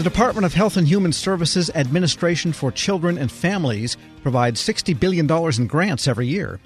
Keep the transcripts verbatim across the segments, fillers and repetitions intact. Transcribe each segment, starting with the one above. The Department of Health and Human Services Administration for Children and Families provides sixty billion dollars in grants every year.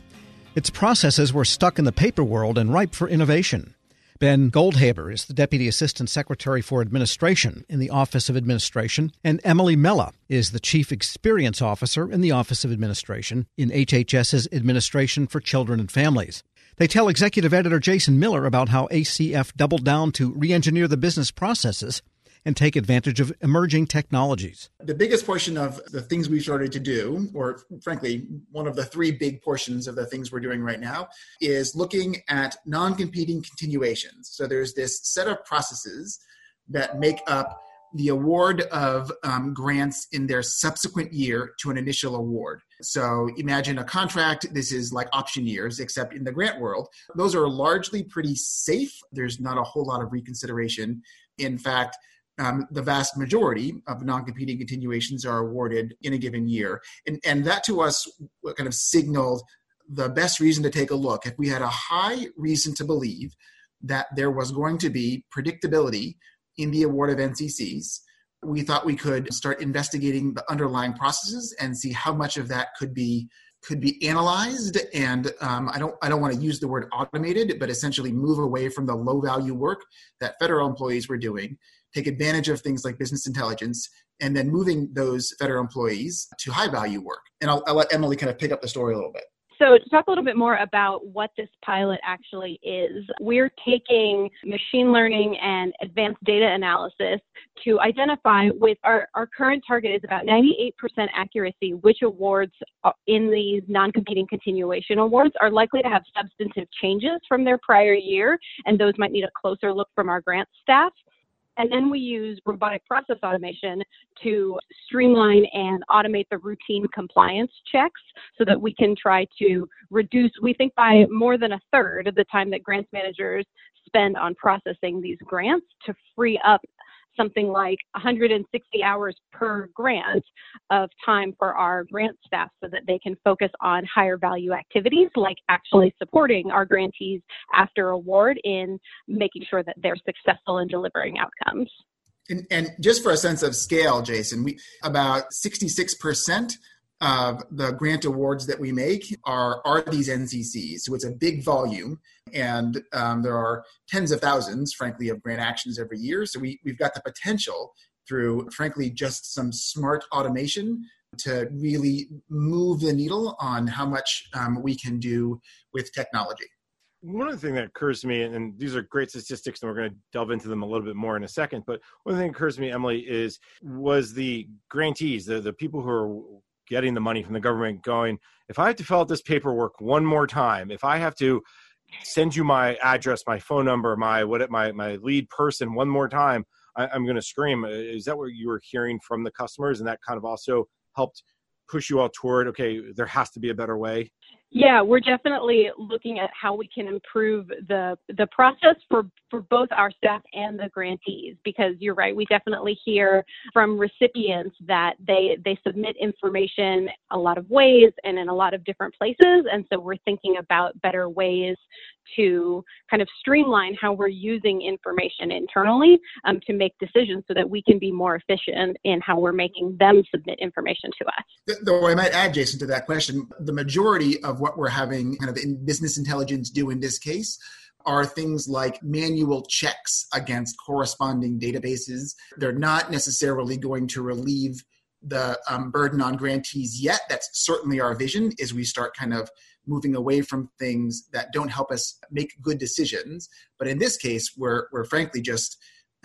Its processes were stuck in the paper world and ripe for innovation. Ben Goldhaber is the Deputy Assistant Secretary for Administration in the Office of Administration, and Emily Mella is the Chief Experience Officer in the Office of Administration in H H S's Administration for Children and Families. They tell Executive Editor Jason Miller about how A C F doubled down to re-engineer the business processes and take advantage of emerging technologies. The biggest portion of the things we've started to do, or frankly, one of the three big portions of the things we're doing right now, is looking at non-competing continuations. So there's this set of processes that make up the award of um, grants in their subsequent year to an initial award. So imagine a contract. This is like option years, except in the grant world. Those are largely pretty safe. There's not a whole lot of reconsideration. In fact, Um, the vast majority of non-competing continuations are awarded in a given year. And, and that to us kind of signaled the best reason to take a look. If we had a high reason to believe that there was going to be predictability in the award of N C Cs, we thought we could start investigating the underlying processes and see how much of that could be could be analyzed and um, I don't I don't want to use the word automated, but essentially move away from the low-value work that federal employees were doing, take advantage of things like business intelligence, and then moving those federal employees to high-value work. And I'll, I'll let Emily kind of pick up the story a little bit. So to talk a little bit more about what this pilot actually is, we're taking machine learning and advanced data analysis to identify with our, our current target is about ninety-eight percent accuracy, which awards in these non-competing continuation awards are likely to have substantive changes from their prior year, and those might need a closer look from our grant staff. And then we use robotic process automation to streamline and automate the routine compliance checks so that we can try to reduce, we think by more than a third of the time that grants managers spend on processing these grants to free up something like one hundred sixty hours per grant of time for our grant staff so that they can focus on higher value activities like actually supporting our grantees after award in making sure that they're successful in delivering outcomes. And, and just for a sense of scale, Jason, we, about sixty-six percent of the grant awards that we make are, are these N C Cs. So it's a big volume, and um, there are tens of thousands, frankly, of grant actions every year. So we, we've got the potential through, frankly, just some smart automation to really move the needle on how much um, we can do with technology. One of the things that occurs to me, and these are great statistics, and we're going to delve into them a little bit more in a second, but one thing that occurs to me, Emily, is was the grantees, the, the people who are getting the money from the government going, if I have to fill out this paperwork one more time, if I have to send you my address, my phone number, my what, my my lead person one more time, I, I'm going to scream. Is that what you were hearing from the customers? And that kind of also helped push you all toward, okay, there has to be a better way? Yeah, we're definitely looking at how we can improve the the process for, for both our staff and the grantees, because you're right, we definitely hear from recipients that they, they submit information a lot of ways and in a lot of different places. And so we're thinking about better ways to kind of streamline how we're using information internally um, to make decisions so that we can be more efficient in how we're making them submit information to us. Though I might add, Jason, to that question, the majority of what we're having kind of in business intelligence do in this case are things like manual checks against corresponding databases. They're not necessarily going to relieve the um, burden on grantees yet. That's certainly our vision, is we start kind of moving away from things that don't help us make good decisions. But in this case, we're, we're frankly just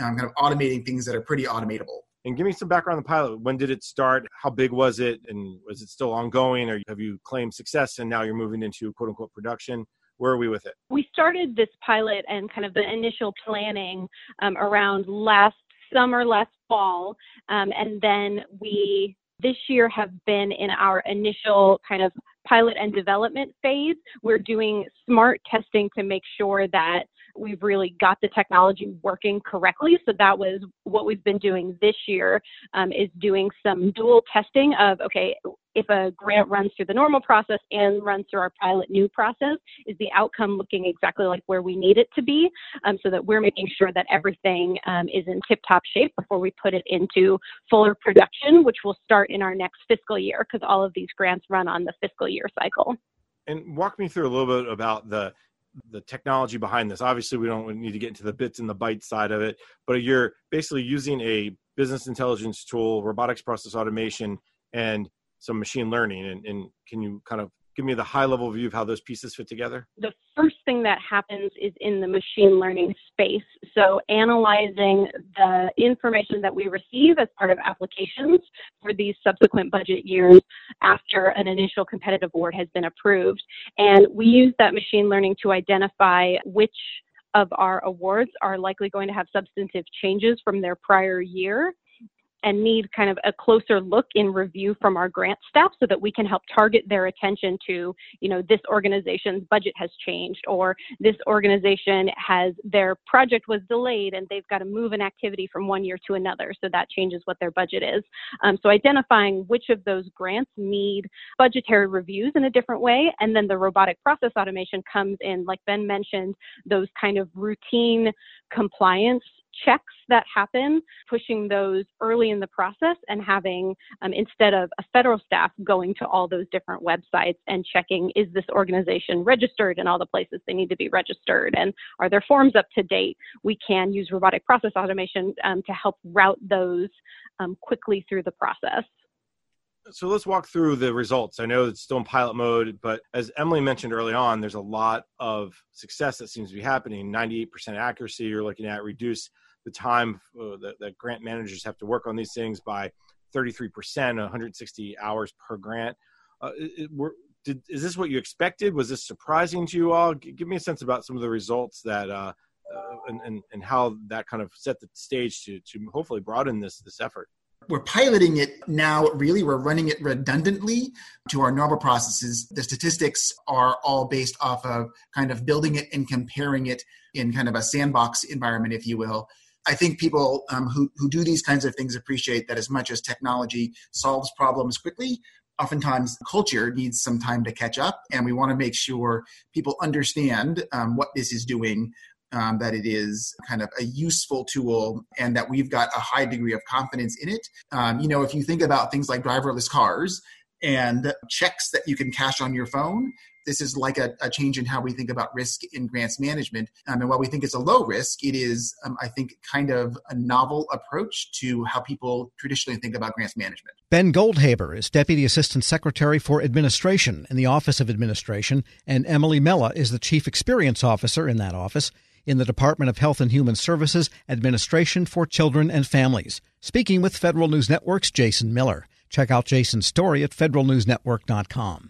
um, kind of automating things that are pretty automatable. And give me some background on the pilot. When did it start? How big was it? And was it still ongoing? Or have you claimed success and now you're moving into quote unquote production? Where are we with it? We started this pilot and kind of the initial planning um, around last summer, last fall. Um, and then we this year have been in our initial kind of pilot and development phase, we're doing smart testing to make sure that we've really got the technology working correctly. So that was what we've been doing this year, um, is doing some dual testing of, okay, if a grant runs through the normal process and runs through our pilot new process, is the outcome looking exactly like where we need it to be, um, so that we're making sure that everything um, is in tip-top shape before we put it into fuller production, which will start in our next fiscal year, because all of these grants run on the fiscal year cycle. And walk me through a little bit about the the technology behind this. Obviously, we don't need to get into the bits and the byte side of it, but you're basically using a business intelligence tool, robotics process automation, and some machine learning. And, and can you kind of give me the high level view of how those pieces fit together? The first thing that happens is in the machine learning space. So analyzing the information that we receive as part of applications for these subsequent budget years after an initial competitive award has been approved. And we use that machine learning to identify which of our awards are likely going to have substantive changes from their prior year and need kind of a closer look in review from our grant staff so that we can help target their attention to, you know, this organization's budget has changed, or this organization has, their project was delayed and they've got to move an activity from one year to another. So that changes what their budget is. Um, so identifying which of those grants need budgetary reviews in a different way. And then the robotic process automation comes in, like Ben mentioned, those kind of routine compliance checks that happen, pushing those early in the process and having, um, instead of a federal staff going to all those different websites and checking, is this organization registered in all the places they need to be registered, and are their forms up to date? We can use robotic process automation um, to help route those um, quickly through the process. So let's walk through the results. I know it's still in pilot mode, but as Emily mentioned early on, there's a lot of success that seems to be happening. ninety-eight percent accuracy you're looking at, reduce the time uh, that, that grant managers have to work on these things by thirty-three percent, one hundred sixty hours per grant. Uh, it, we're, did, is this what you expected? Was this surprising to you all? G- give me a sense about some of the results that uh, uh, and, and, and how that kind of set the stage to, to hopefully broaden this this effort. We're piloting it now, really. We're running it redundantly to our normal processes. The statistics are all based off of kind of building it and comparing it in kind of a sandbox environment, if you will. I think people um, who, who do these kinds of things appreciate that as much as technology solves problems quickly, oftentimes culture needs some time to catch up, and we want to make sure people understand um, what this is doing, Um, that it is kind of a useful tool and that we've got a high degree of confidence in it. Um, you know, if you think about things like driverless cars and checks that you can cash on your phone, this is like a, a change in how we think about risk in grants management. Um, and while we think it's a low risk, it is, um, I think, kind of a novel approach to how people traditionally think about grants management. Ben Goldhaber is Deputy Assistant Secretary for Administration in the Office of Administration, and Emily Mella is the Chief Experience Officer in that office, in the Department of Health and Human Services, Administration for Children and Families. Speaking with Federal News Network's Jason Miller. Check out Jason's story at federal news network dot com.